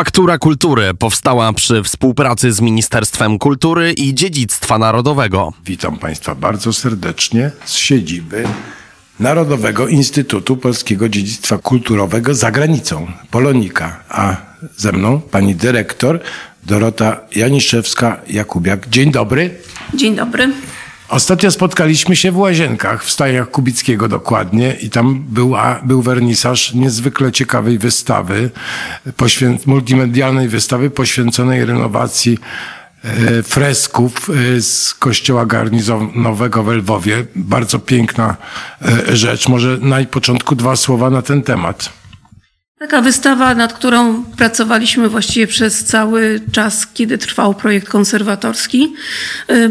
Faktura Kultury powstała przy współpracy z Ministerstwem Kultury i Dziedzictwa Narodowego. Witam Państwa bardzo serdecznie z siedziby Narodowego Instytutu Polskiego Dziedzictwa Kulturowego za Granicą, Polonika, a ze mną pani dyrektor Dorota Janiszewska-Jakubiak. Dzień dobry. Dzień dobry. Ostatnio spotkaliśmy się w Łazienkach, w stajach Kubickiego dokładnie, i tam był wernisaż niezwykle ciekawej wystawy, multimedialnej wystawy poświęconej renowacji fresków z kościoła garnizonowego we Lwowie. Bardzo piękna rzecz. Może na początku dwa słowa na ten temat. Taka wystawa, nad którą pracowaliśmy właściwie przez cały czas, kiedy trwał projekt konserwatorski,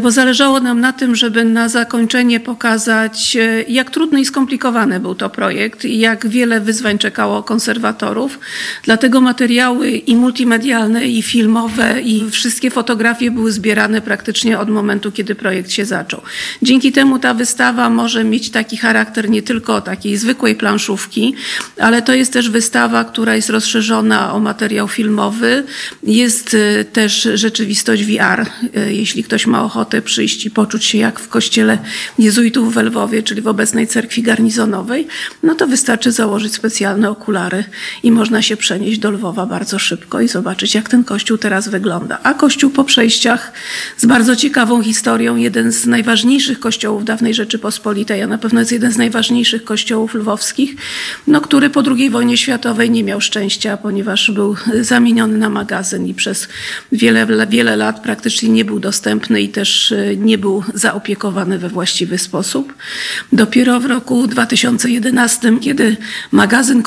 bo zależało nam na tym, żeby na zakończenie pokazać, jak trudny i skomplikowany był to projekt i jak wiele wyzwań czekało konserwatorów. Dlatego materiały i multimedialne, i filmowe, i wszystkie fotografie były zbierane praktycznie od momentu, kiedy projekt się zaczął. Dzięki temu ta wystawa może mieć taki charakter nie tylko takiej zwykłej planszówki, ale to jest też wystawa, która jest rozszerzona o materiał filmowy. Jest też rzeczywistość VR, jeśli ktoś ma ochotę przyjść i poczuć się jak w kościele jezuitów we Lwowie, czyli w obecnej cerkwi garnizonowej, no to wystarczy założyć specjalne okulary i można się przenieść do Lwowa bardzo szybko i zobaczyć, jak ten kościół teraz wygląda. A kościół po przejściach z bardzo ciekawą historią, jeden z najważniejszych kościołów dawnej Rzeczypospolitej, a na pewno jest jeden z najważniejszych kościołów lwowskich, który po II wojnie światowej nie miał szczęścia, ponieważ był zamieniony na magazyn i przez wiele lat praktycznie nie był dostępny i też nie był zaopiekowany we właściwy sposób. Dopiero w roku 2011, kiedy magazyn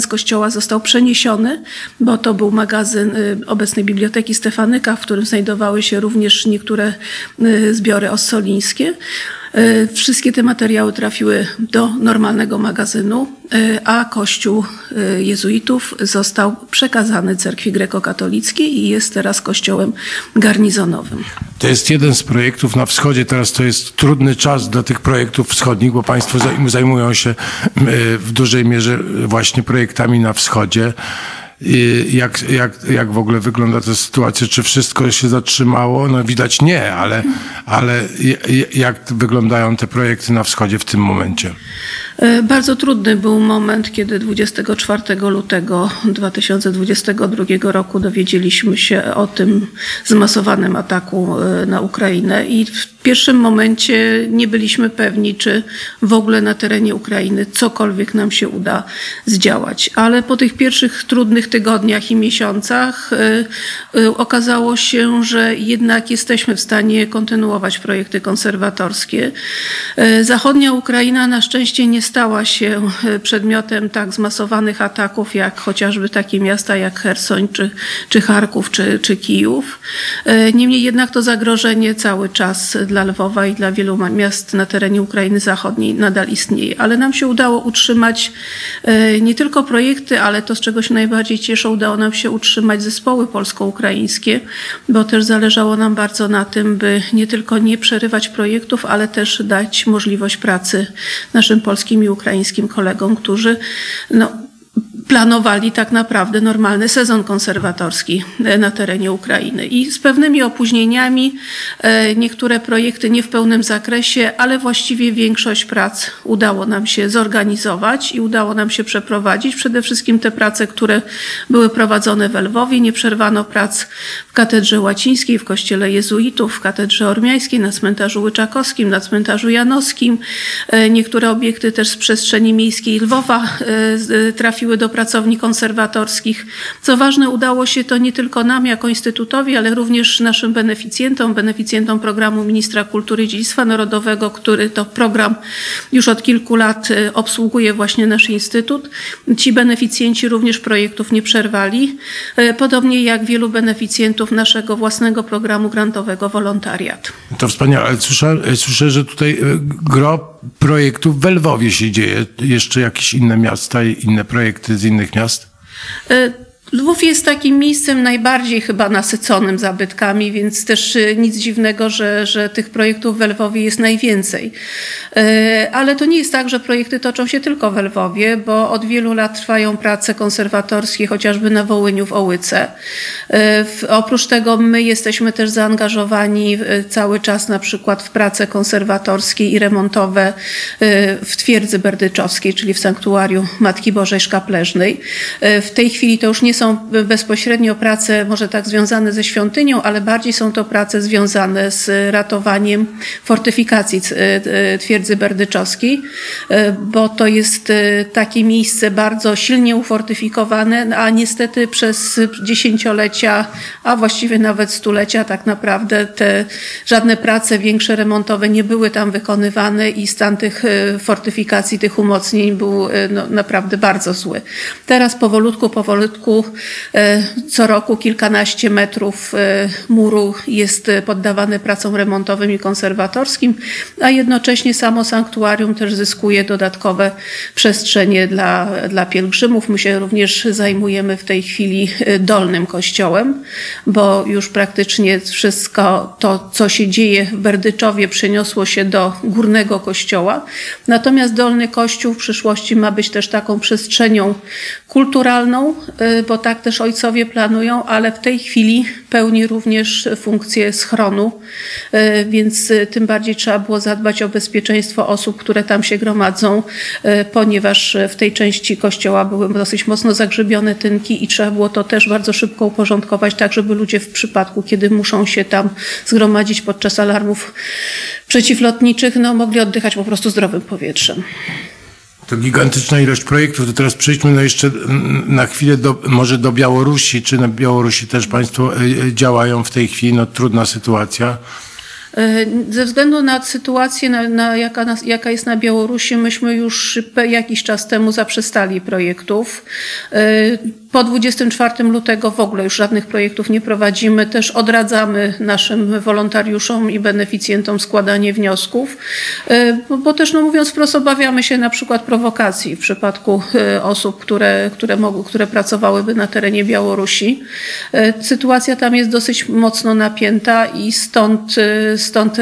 z kościoła został przeniesiony, bo to był magazyn obecnej Biblioteki Stefanyka, w którym znajdowały się również niektóre zbiory ossolińskie, wszystkie te materiały trafiły do normalnego magazynu, a kościół jezuitów został przekazany cerkwi grekokatolickiej i jest teraz kościołem garnizonowym. To jest jeden z projektów na wschodzie. Teraz to jest trudny czas dla tych projektów wschodnich, bo państwo zajmują się w dużej mierze właśnie projektami na wschodzie. Jak w ogóle wygląda ta sytuacja? Czy wszystko się zatrzymało? No widać nie, ale jak wyglądają te projekty na wschodzie w tym momencie? Bardzo trudny był moment, kiedy 24 lutego 2022 roku dowiedzieliśmy się o tym zmasowanym ataku na Ukrainę i w pierwszym momencie nie byliśmy pewni, czy w ogóle na terenie Ukrainy cokolwiek nam się uda zdziałać. Ale po tych pierwszych trudnych tygodniach i miesiącach okazało się, że jednak jesteśmy w stanie kontynuować projekty konserwatorskie. Zachodnia Ukraina na szczęście nie stała się przedmiotem tak zmasowanych ataków, jak chociażby takie miasta jak Hersoń, czy Charków, czy Kijów. Niemniej jednak to zagrożenie cały czas dla Lwowa i dla wielu miast na terenie Ukrainy Zachodniej nadal istnieje. Ale nam się udało utrzymać nie tylko projekty, ale to, z czego się najbardziej cieszę, udało nam się utrzymać zespoły polsko-ukraińskie, bo też zależało nam bardzo na tym, by nie tylko nie przerywać projektów, ale też dać możliwość pracy naszym polskim i ukraińskim kolegom, którzy planowali tak naprawdę normalny sezon konserwatorski na terenie Ukrainy. I z pewnymi opóźnieniami niektóre projekty nie w pełnym zakresie, ale właściwie większość prac udało nam się zorganizować i udało nam się przeprowadzić. Przede wszystkim te prace, które były prowadzone we Lwowie. Nie przerwano prac w Katedrze Łacińskiej, w Kościele Jezuitów, w Katedrze Ormiańskiej, na Cmentarzu Łyczakowskim, na Cmentarzu Janowskim. Niektóre obiekty też z przestrzeni miejskiej Lwowa trafiły do pracowni konserwatorskich. Co ważne, udało się to nie tylko nam jako instytutowi, ale również naszym beneficjentom programu Ministra Kultury i Dziedzictwa Narodowego, który to program już od kilku lat obsługuje właśnie nasz instytut. Ci beneficjenci również projektów nie przerwali, podobnie jak wielu beneficjentów naszego własnego programu grantowego Wolontariat. To wspaniale. Słyszę, że tutaj gro projektów we Lwowie się dzieje. Jeszcze jakieś inne miasta i inne projekty z innych miast? Lwów jest takim miejscem najbardziej chyba nasyconym zabytkami, więc też nic dziwnego, że tych projektów we Lwowie jest najwięcej. Ale to nie jest tak, że projekty toczą się tylko we Lwowie, bo od wielu lat trwają prace konserwatorskie, chociażby na Wołyniu w Ołyce. Oprócz tego my jesteśmy też zaangażowani cały czas na przykład w prace konserwatorskie i remontowe w Twierdzy Berdyczowskiej, czyli w Sanktuarium Matki Bożej Szkapleżnej. W tej chwili to już nie są bezpośrednio prace może tak związane ze świątynią, ale bardziej są to prace związane z ratowaniem fortyfikacji Twierdzy Berdyczowskiej, bo to jest takie miejsce bardzo silnie ufortyfikowane, a niestety przez dziesięciolecia, a właściwie nawet stulecia tak naprawdę te żadne prace większe remontowe nie były tam wykonywane i stan tych fortyfikacji, tych umocnień był naprawdę bardzo zły. Teraz powolutku co roku kilkanaście metrów muru jest poddawane pracom remontowym i konserwatorskim, a jednocześnie samo sanktuarium też zyskuje dodatkowe przestrzenie dla pielgrzymów. My się również zajmujemy w tej chwili dolnym kościołem, bo już praktycznie wszystko to, co się dzieje w Berdyczowie, przeniosło się do górnego kościoła. Natomiast dolny kościół w przyszłości ma być też taką przestrzenią kulturalną, bo tak też ojcowie planują, ale w tej chwili pełni również funkcję schronu, więc tym bardziej trzeba było zadbać o bezpieczeństwo osób, które tam się gromadzą, ponieważ w tej części kościoła były dosyć mocno zagrzybione tynki i trzeba było to też bardzo szybko uporządkować, tak żeby ludzie w przypadku, kiedy muszą się tam zgromadzić podczas alarmów przeciwlotniczych, mogli oddychać po prostu zdrowym powietrzem. To gigantyczna ilość projektów. To teraz przejdźmy jeszcze na chwilę może do Białorusi. Czy na Białorusi też państwo działają w tej chwili? Trudna sytuacja. Ze względu na sytuację, jaka jest na Białorusi, myśmy już jakiś czas temu zaprzestali projektów. Po 24 lutego w ogóle już żadnych projektów nie prowadzimy. Też odradzamy naszym wolontariuszom i beneficjentom składanie wniosków, bo też mówiąc wprost, obawiamy się na przykład prowokacji w przypadku osób, które pracowałyby na terenie Białorusi. Sytuacja tam jest dosyć mocno napięta i stąd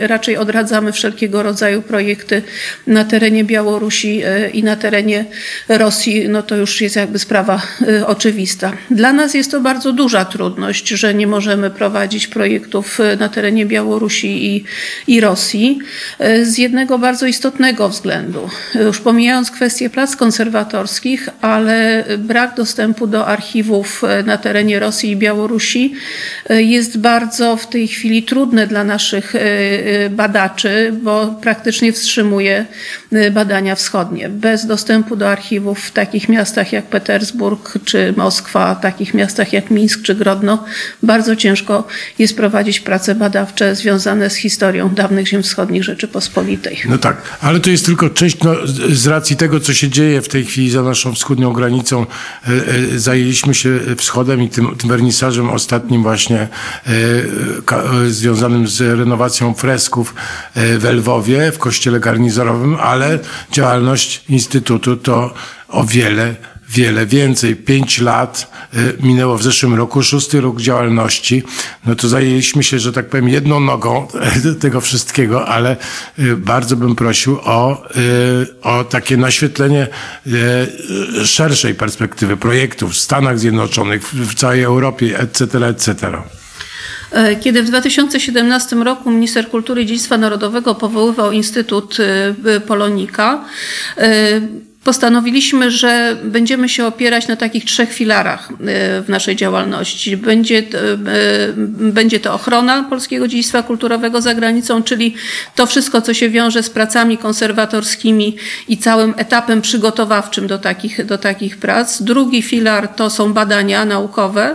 raczej odradzamy wszelkiego rodzaju projekty na terenie Białorusi i na terenie Rosji. To już jest jakby sprawa oczywista. Dla nas jest to bardzo duża trudność, że nie możemy prowadzić projektów na terenie Białorusi i Rosji z jednego bardzo istotnego względu. Już pomijając kwestię plac konserwatorskich, ale brak dostępu do archiwów na terenie Rosji i Białorusi jest bardzo w tej chwili trudne dla naszych badaczy, bo praktycznie wstrzymuje badania wschodnie. Bez dostępu do archiwów w takich miastach jak Petersburg czy Moskwa, w takich miastach jak Mińsk czy Grodno, bardzo ciężko jest prowadzić prace badawcze związane z historią dawnych ziem wschodnich Rzeczypospolitej. Tak, ale to jest tylko część z racji tego, co się dzieje w tej chwili za naszą wschodnią granicą. Zajęliśmy się wschodem i tym wernisażem ostatnim właśnie związanym z renowacją fresków we Lwowie, w kościele garnizonowym, ale działalność Instytutu to o wiele więcej. 5 lat minęło w zeszłym roku, 6. rok działalności. To zajęliśmy się, że tak powiem, jedną nogą tego wszystkiego, ale bardzo bym prosił o takie naświetlenie szerszej perspektywy projektów w Stanach Zjednoczonych, w całej Europie, etc., etc. Kiedy w 2017 roku minister kultury i dziedzictwa narodowego powoływał Instytut Polonika, postanowiliśmy, że będziemy się opierać na takich 3 filarach w naszej działalności. Będzie to ochrona polskiego dziedzictwa kulturowego za granicą, czyli to wszystko, co się wiąże z pracami konserwatorskimi i całym etapem przygotowawczym do takich prac. Drugi filar to są badania naukowe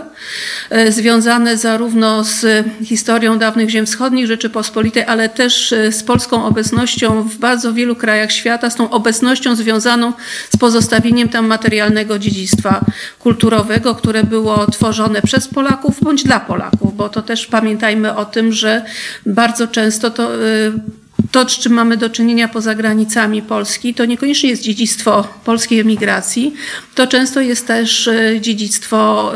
związane zarówno z historią dawnych ziem wschodnich Rzeczypospolitej, ale też z polską obecnością w bardzo wielu krajach świata, z tą obecnością związaną z pozostawieniem tam materialnego dziedzictwa kulturowego, które było tworzone przez Polaków bądź dla Polaków, bo to też pamiętajmy o tym, że bardzo często to to, z czym mamy do czynienia poza granicami Polski, to niekoniecznie jest dziedzictwo polskiej emigracji, to często jest też dziedzictwo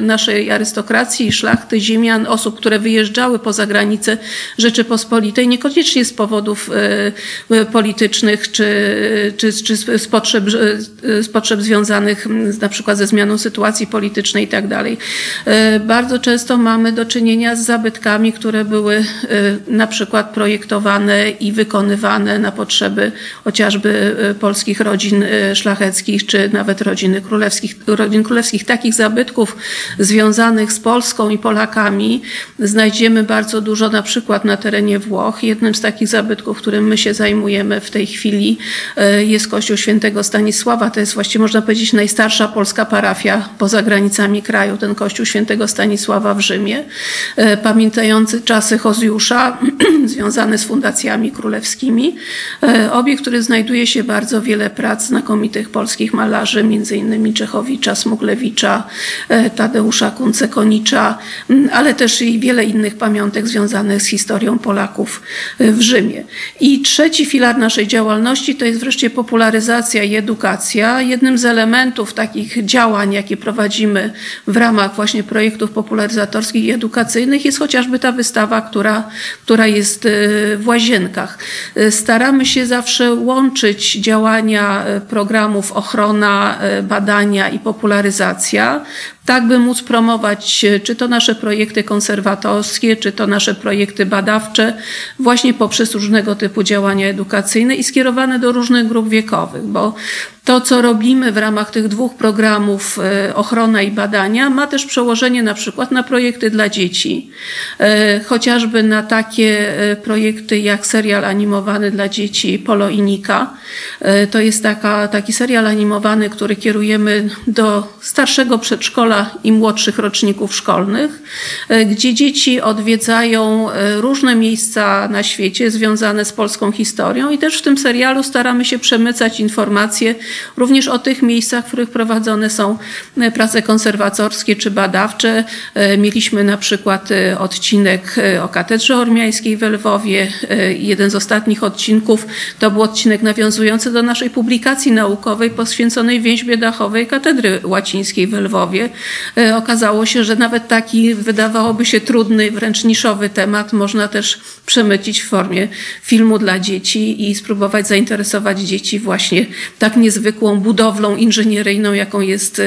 naszej arystokracji, szlachty, ziemian, osób, które wyjeżdżały poza granicę Rzeczypospolitej, niekoniecznie z powodów politycznych czy z potrzeb związanych na przykład ze zmianą sytuacji politycznej i tak dalej. Bardzo często mamy do czynienia z zabytkami, które były na przykład projektowane i wykonywane na potrzeby chociażby polskich rodzin szlacheckich, czy nawet rodzin królewskich. Takich zabytków związanych z Polską i Polakami znajdziemy bardzo dużo na przykład na terenie Włoch. Jednym z takich zabytków, którym my się zajmujemy w tej chwili, jest Kościół Świętego Stanisława. To jest właściwie, można powiedzieć, najstarsza polska parafia poza granicami kraju, ten Kościół Świętego Stanisława w Rzymie, pamiętający czasy Hozjusza, związany z fundacjami królewskimi. Obiekt, który znajduje się bardzo wiele prac znakomitych polskich malarzy, m.in. Czechowicza, Smuglewicza, Tadeusza Kuncekonicza, ale też i wiele innych pamiątek związanych z historią Polaków w Rzymie. I trzeci filar naszej działalności to jest wreszcie popularyzacja i edukacja. Jednym z elementów takich działań, jakie prowadzimy w ramach właśnie projektów popularyzatorskich i edukacyjnych, jest chociażby ta wystawa, która jest w Łazienkach. Staramy się zawsze łączyć działania programów ochrona, badania i popularyzacja, tak by móc promować czy to nasze projekty konserwatorskie, czy to nasze projekty badawcze właśnie poprzez różnego typu działania edukacyjne i skierowane do różnych grup wiekowych, bo to, co robimy w ramach tych dwóch programów ochrona i badania, ma też przełożenie na przykład na projekty dla dzieci, chociażby na takie projekty jak serial animowany dla dzieci Polonika. To jest taki serial animowany, który kierujemy do starszego przedszkola i młodszych roczników szkolnych, gdzie dzieci odwiedzają różne miejsca na świecie związane z polską historią i też w tym serialu staramy się przemycać informacje również o tych miejscach, w których prowadzone są prace konserwatorskie czy badawcze. Mieliśmy na przykład odcinek o Katedrze Ormiańskiej we Lwowie. Jeden z ostatnich odcinków to był odcinek nawiązujący do naszej publikacji naukowej poświęconej więźbie dachowej Katedry Łacińskiej we Lwowie. Okazało się, że nawet taki, wydawałoby się, trudny, wręcz niszowy temat można też przemycić w formie filmu dla dzieci i spróbować zainteresować dzieci właśnie tak niezwykłą budowlą inżynieryjną, jaką jest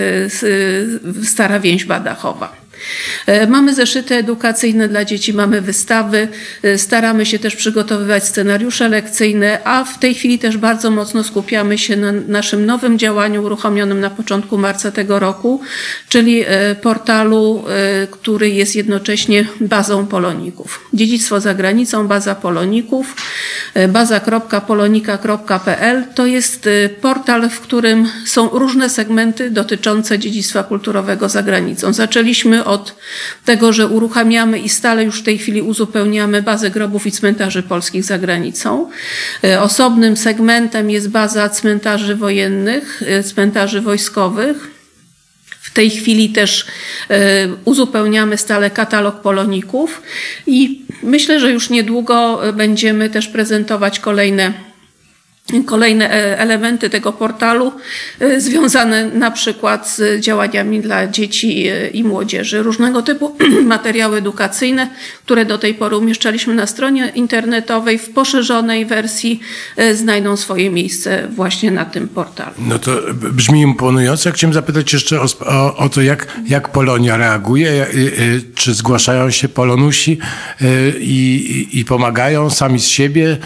stara więźba dachowa. Mamy zeszyty edukacyjne dla dzieci, mamy wystawy, staramy się też przygotowywać scenariusze lekcyjne, a w tej chwili też bardzo mocno skupiamy się na naszym nowym działaniu uruchomionym na początku marca tego roku, czyli portalu, który jest jednocześnie bazą Poloników. Dziedzictwo za granicą, baza Poloników, baza.polonika.pl. To jest portal, w którym są różne segmenty dotyczące dziedzictwa kulturowego za granicą. Zaczęliśmy od tego, że uruchamiamy i stale już w tej chwili uzupełniamy bazę grobów i cmentarzy polskich za granicą. Osobnym segmentem jest baza cmentarzy wojennych, cmentarzy wojskowych. W tej chwili też uzupełniamy stale katalog Poloników i myślę, że już niedługo będziemy też prezentować kolejne elementy tego portalu związane na przykład z działaniami dla dzieci i młodzieży. Różnego typu materiały edukacyjne, które do tej pory umieszczaliśmy na stronie internetowej, w poszerzonej wersji znajdą swoje miejsce właśnie na tym portalu. No to brzmi imponująco. Chciałem zapytać jeszcze o to, jak Polonia reaguje, czy zgłaszają się Polonusi i pomagają sami z siebie.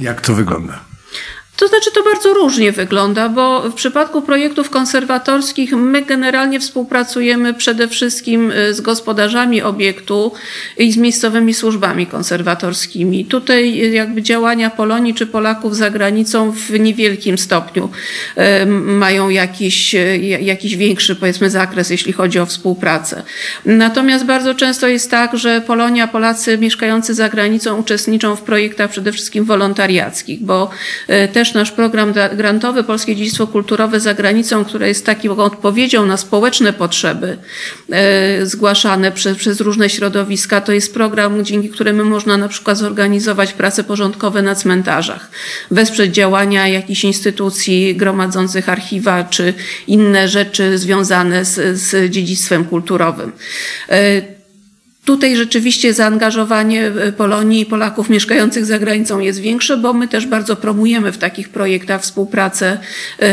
Jak to wygląda? To znaczy, to bardzo różnie wygląda, bo w przypadku projektów konserwatorskich my generalnie współpracujemy przede wszystkim z gospodarzami obiektu i z miejscowymi służbami konserwatorskimi. Tutaj jakby działania Polonii czy Polaków za granicą w niewielkim stopniu mają jakiś większy, powiedzmy, zakres, jeśli chodzi o współpracę. Natomiast bardzo często jest tak, że Polonia, Polacy mieszkający za granicą uczestniczą w projektach przede wszystkim wolontariackich, bo też też nasz program grantowy Polskie Dziedzictwo Kulturowe za Granicą, które jest taką odpowiedzią na społeczne potrzeby zgłaszane przez różne środowiska. To jest program, dzięki któremu można na przykład zorganizować prace porządkowe na cmentarzach, wesprzeć działania jakichś instytucji gromadzących archiwa czy inne rzeczy związane z dziedzictwem kulturowym. Tutaj rzeczywiście zaangażowanie Polonii i Polaków mieszkających za granicą jest większe, bo my też bardzo promujemy w takich projektach współpracę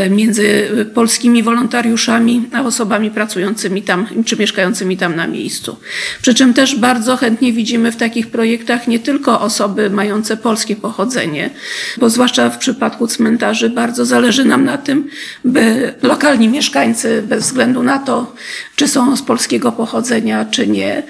między polskimi wolontariuszami a osobami pracującymi tam czy mieszkającymi tam na miejscu. Przy czym też bardzo chętnie widzimy w takich projektach nie tylko osoby mające polskie pochodzenie, bo zwłaszcza w przypadku cmentarzy bardzo zależy nam na tym, by lokalni mieszkańcy, bez względu na to, czy są z polskiego pochodzenia, czy nie,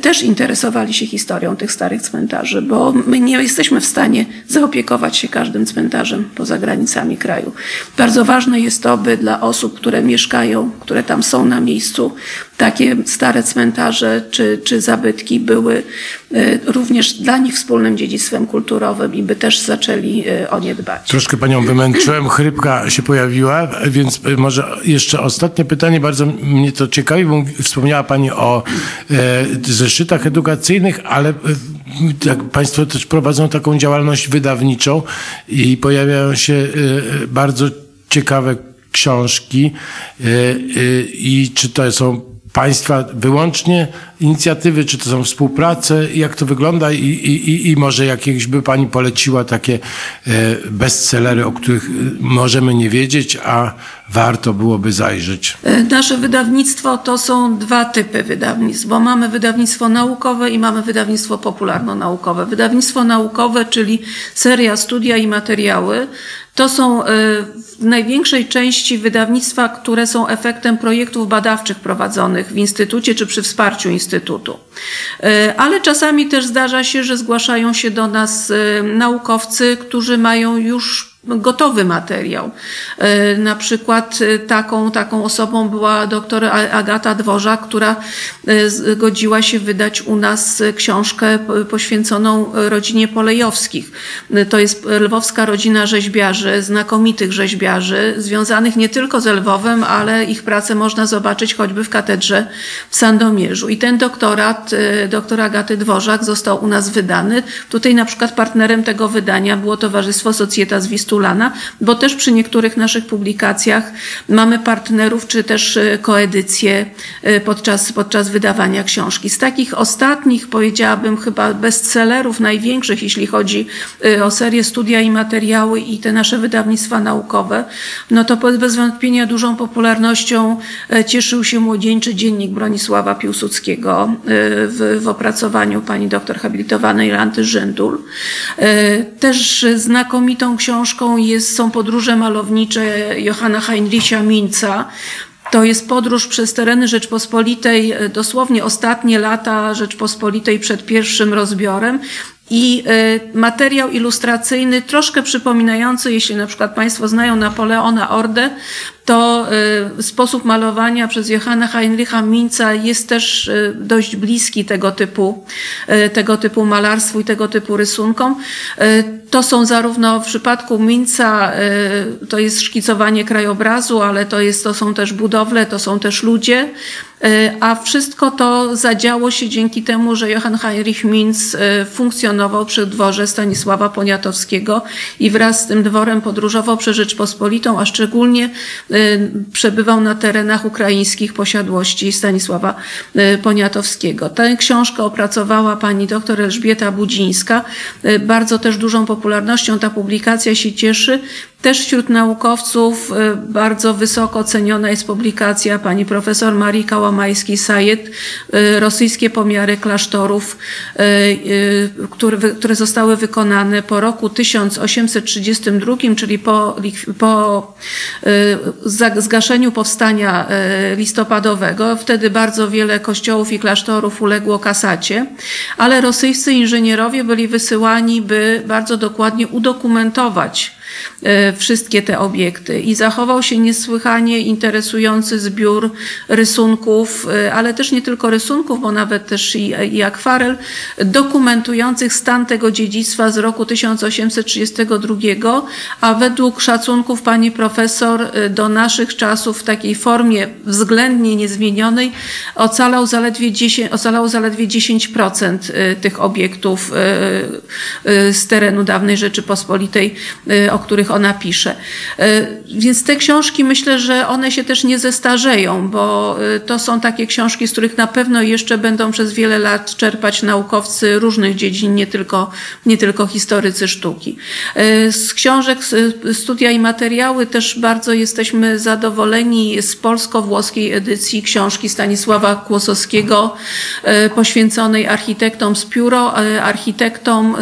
też interesowali się historią tych starych cmentarzy, bo my nie jesteśmy w stanie zaopiekować się każdym cmentarzem poza granicami kraju. Bardzo ważne jest to, by dla osób, które mieszkają, które tam są na miejscu, takie stare cmentarze czy zabytki były również dla nich wspólnym dziedzictwem kulturowym i by też zaczęli o nie dbać. Troszkę panią wymęczyłem, chrypka się pojawiła, więc może jeszcze ostatnie pytanie, bardzo mnie to ciekawi, bo wspomniała pani o zeszytach edukacyjnych, ale tak, państwo też prowadzą taką działalność wydawniczą i pojawiają się bardzo ciekawe książki i czy to są państwa wyłącznie inicjatywy, czy to są współprace, jak to wygląda i może jakieś by pani poleciła takie bestsellery, o których możemy nie wiedzieć, a warto byłoby zajrzeć. Nasze wydawnictwo to są dwa typy wydawnictw, bo mamy wydawnictwo naukowe i mamy wydawnictwo popularno-naukowe. Wydawnictwo naukowe, czyli seria, studia i materiały, to są w największej części wydawnictwa, które są efektem projektów badawczych prowadzonych w instytucie czy przy wsparciu instytutu. Ale czasami też zdarza się, że zgłaszają się do nas naukowcy, którzy mają już gotowy materiał. Na przykład taką osobą była doktor Agata Dworzak, która zgodziła się wydać u nas książkę poświęconą rodzinie Polejowskich. To jest lwowska rodzina rzeźbiarzy, znakomitych rzeźbiarzy, związanych nie tylko ze Lwowem, ale ich pracę można zobaczyć choćby w katedrze w Sandomierzu. I ten doktorat doktora Agaty Dworzak został u nas wydany. Tutaj na przykład partnerem tego wydania było Towarzystwo Societas Vistula, bo też przy niektórych naszych publikacjach mamy partnerów, czy też koedycje podczas wydawania książki. Z takich ostatnich, powiedziałabym, chyba bestsellerów największych, jeśli chodzi o serię studia i materiały i te nasze wydawnictwa naukowe, no to bez wątpienia dużą popularnością cieszył się młodzieńczy dziennik Bronisława Piłsudskiego w opracowaniu pani doktor habilitowanej Lanty Żyndul. Też znakomitą książką są podróże malownicze Johanna Heinricha Minca. To jest podróż przez tereny Rzeczpospolitej, dosłownie ostatnie lata Rzeczpospolitej przed pierwszym rozbiorem. I materiał ilustracyjny troszkę przypominający, jeśli na przykład państwo znają Napoleona Ordę, to sposób malowania przez Johanna Heinricha Minca jest też dość bliski tego typu malarstwu i tego typu rysunkom. To są zarówno w przypadku Minca, to jest szkicowanie krajobrazu, ale to są też budowle, to są też ludzie, a wszystko to zadziało się dzięki temu, że Johann Heinrich Minc funkcjonował przy dworze Stanisława Poniatowskiego i wraz z tym dworem podróżował przez Rzeczpospolitą, a szczególnie przebywał na terenach ukraińskich posiadłości Stanisława Poniatowskiego. Tę książkę opracowała pani dr Elżbieta Budzińska. Bardzo też dużą popularnością ta publikacja się cieszy. Też wśród naukowców bardzo wysoko ceniona jest publikacja pani profesor Marii Kałamajskiej-Sajet, rosyjskie pomiary klasztorów, które zostały wykonane po roku 1832, czyli po zgaszeniu powstania listopadowego. Wtedy bardzo wiele kościołów i klasztorów uległo kasacie, ale rosyjscy inżynierowie byli wysyłani, by bardzo dokładnie udokumentować wszystkie te obiekty. I zachował się niesłychanie interesujący zbiór rysunków, ale też nie tylko rysunków, bo nawet też i akwarel, dokumentujących stan tego dziedzictwa z roku 1832, a według szacunków pani profesor do naszych czasów w takiej formie względnie niezmienionej ocalało zaledwie 10% tych obiektów z terenu dawnej Rzeczypospolitej, o których ona pisze. Więc te książki, myślę, że one się też nie zestarzeją, bo to są takie książki, z których na pewno jeszcze będą przez wiele lat czerpać naukowcy różnych dziedzin, nie tylko historycy sztuki. Z książek Studia i materiały też bardzo jesteśmy zadowoleni z polsko-włoskiej edycji książki Stanisława Kłosowskiego poświęconej architektom z Pióro, architektom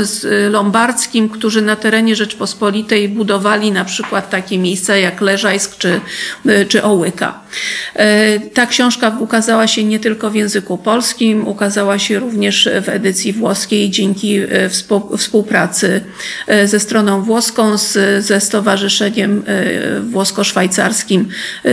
lombardzkim, którzy na terenie Rzeczpospolitej budowali na przykład takie miejsca jak Leżajsk czy Ołyka. Ta książka ukazała się nie tylko w języku polskim, ukazała się również w edycji włoskiej dzięki współpracy ze stroną włoską, ze Stowarzyszeniem Włosko-Szwajcarskim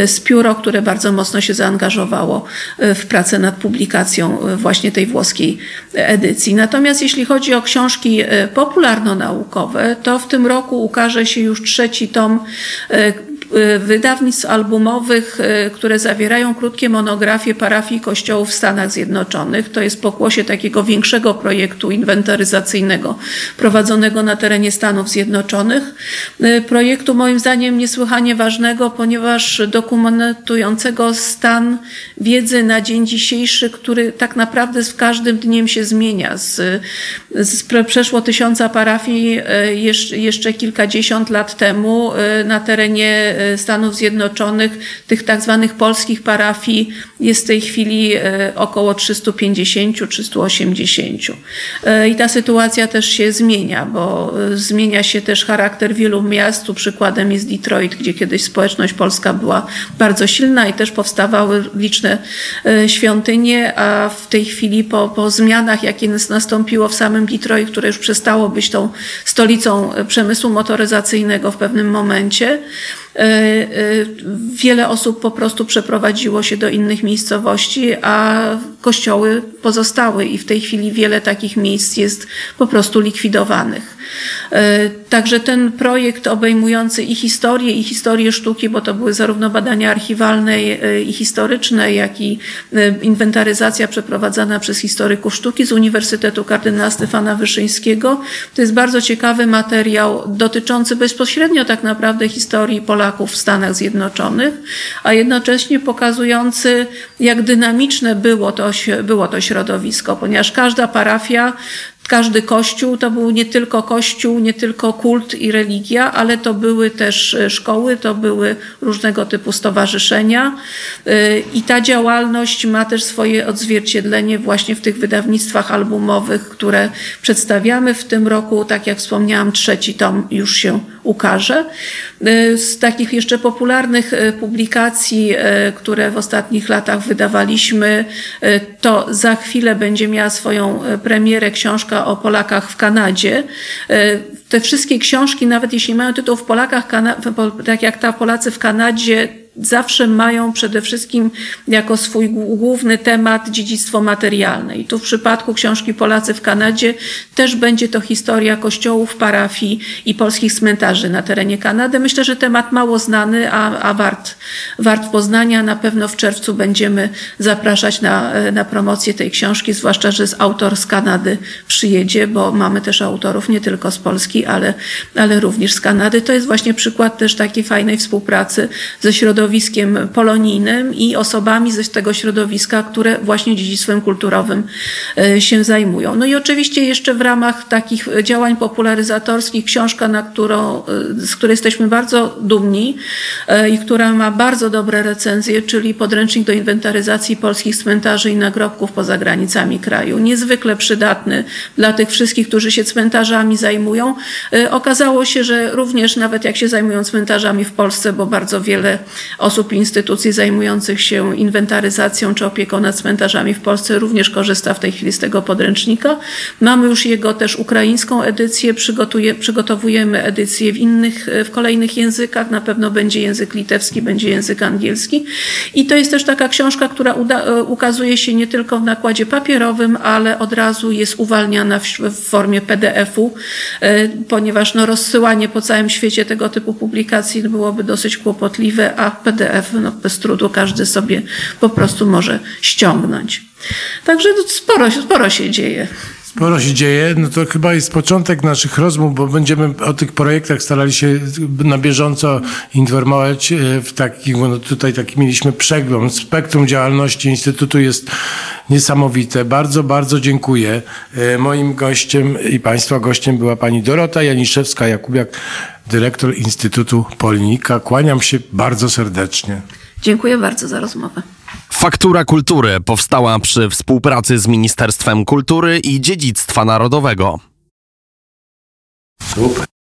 z Pióro, które bardzo mocno się zaangażowało w pracę nad publikacją właśnie tej włoskiej edycji. Natomiast jeśli chodzi o książki popularno-naukowe, to w tym roku ukaże się już trzeci tom wydawnictw albumowych, które zawierają krótkie monografie parafii kościołów w Stanach Zjednoczonych. To jest pokłosie takiego większego projektu inwentaryzacyjnego prowadzonego na terenie Stanów Zjednoczonych. Projektu moim zdaniem niesłychanie ważnego, ponieważ dokumentującego stan wiedzy na dzień dzisiejszy, który tak naprawdę z każdym dniem się zmienia. Z przeszło 1000 parafii jeszcze kilkadziesiąt lat temu na terenie Stanów Zjednoczonych, tych tak zwanych polskich parafii jest w tej chwili około 350-380. I ta sytuacja też się zmienia, bo zmienia się też charakter wielu miast. Tu przykładem jest Detroit, gdzie kiedyś społeczność polska była bardzo silna i też powstawały liczne świątynie, a w tej chwili po zmianach, jakie nastąpiło w samym Detroit, które już przestało być tą stolicą przemysłu motoryzacyjnego w pewnym momencie, wiele osób po prostu przeprowadziło się do innych miejscowości, a kościoły pozostały i w tej chwili wiele takich miejsc jest po prostu likwidowanych. Także ten projekt obejmujący i historię sztuki, bo to były zarówno badania archiwalne i historyczne, jak i inwentaryzacja przeprowadzana przez historyków sztuki z Uniwersytetu Kardynała Stefana Wyszyńskiego. To jest bardzo ciekawy materiał dotyczący bezpośrednio tak naprawdę historii Polaków w Stanach Zjednoczonych, a jednocześnie pokazujący, jak dynamiczne było to środowisko, ponieważ każda parafia, każdy kościół to był nie tylko kościół, nie tylko kult i religia, ale to były też szkoły, to były różnego typu stowarzyszenia i ta działalność ma też swoje odzwierciedlenie właśnie w tych wydawnictwach albumowych, które przedstawiamy w tym roku. Tak jak wspomniałam, trzeci tom już się ukaże. Z takich jeszcze popularnych publikacji, które w ostatnich latach wydawaliśmy, to za chwilę będzie miała swoją premierę książka o Polakach w Kanadzie. Te wszystkie książki, nawet jeśli mają tytuł w Polakach, tak jak ta Polacy w Kanadzie, zawsze mają przede wszystkim jako swój główny temat dziedzictwo materialne. I tu w przypadku książki Polacy w Kanadzie też będzie to historia kościołów, parafii i polskich cmentarzy na terenie Kanady. Myślę, że temat mało znany, a wart poznania. Na pewno w czerwcu będziemy zapraszać na promocję tej książki, zwłaszcza, że autor z Kanady przyjedzie, bo mamy też autorów nie tylko z Polski, ale również z Kanady. To jest właśnie przykład też takiej fajnej współpracy ze środowiskiem polonijnym i osobami z tego środowiska, które właśnie dziedzictwem kulturowym się zajmują. No i oczywiście jeszcze w ramach takich działań popularyzatorskich książka, z której jesteśmy bardzo dumni i która ma bardzo dobre recenzje, czyli podręcznik do inwentaryzacji polskich cmentarzy i nagrobków poza granicami kraju. Niezwykle przydatny dla tych wszystkich, którzy się cmentarzami zajmują. Okazało się, że również nawet jak się zajmują cmentarzami w Polsce, bo bardzo wiele osób i instytucji zajmujących się inwentaryzacją czy opieką nad cmentarzami w Polsce również korzysta w tej chwili z tego podręcznika. Mamy już jego też ukraińską edycję, przygotowujemy edycję w kolejnych językach, na pewno będzie język litewski, będzie język angielski i to jest też taka książka, która ukazuje się nie tylko w nakładzie papierowym, ale od razu jest uwalniana w formie PDF-u, ponieważ no, rozsyłanie po całym świecie tego typu publikacji byłoby dosyć kłopotliwe, a PDF no, bez trudu każdy sobie po prostu może ściągnąć. Także sporo się dzieje. Sporo się dzieje, no to chyba jest początek naszych rozmów, bo będziemy o tych projektach starali się na bieżąco informować w takich, no tutaj taki mieliśmy przegląd, spektrum działalności Instytutu jest niesamowite. Bardzo, bardzo dziękuję. Moim gościem i Państwa gościem była pani Dorota Janiszewska-Jakubiak, dyrektor Instytutu Polonika. Kłaniam się bardzo serdecznie. Dziękuję bardzo za rozmowę. Faktura Kultury powstała przy współpracy z Ministerstwem Kultury i Dziedzictwa Narodowego. Super.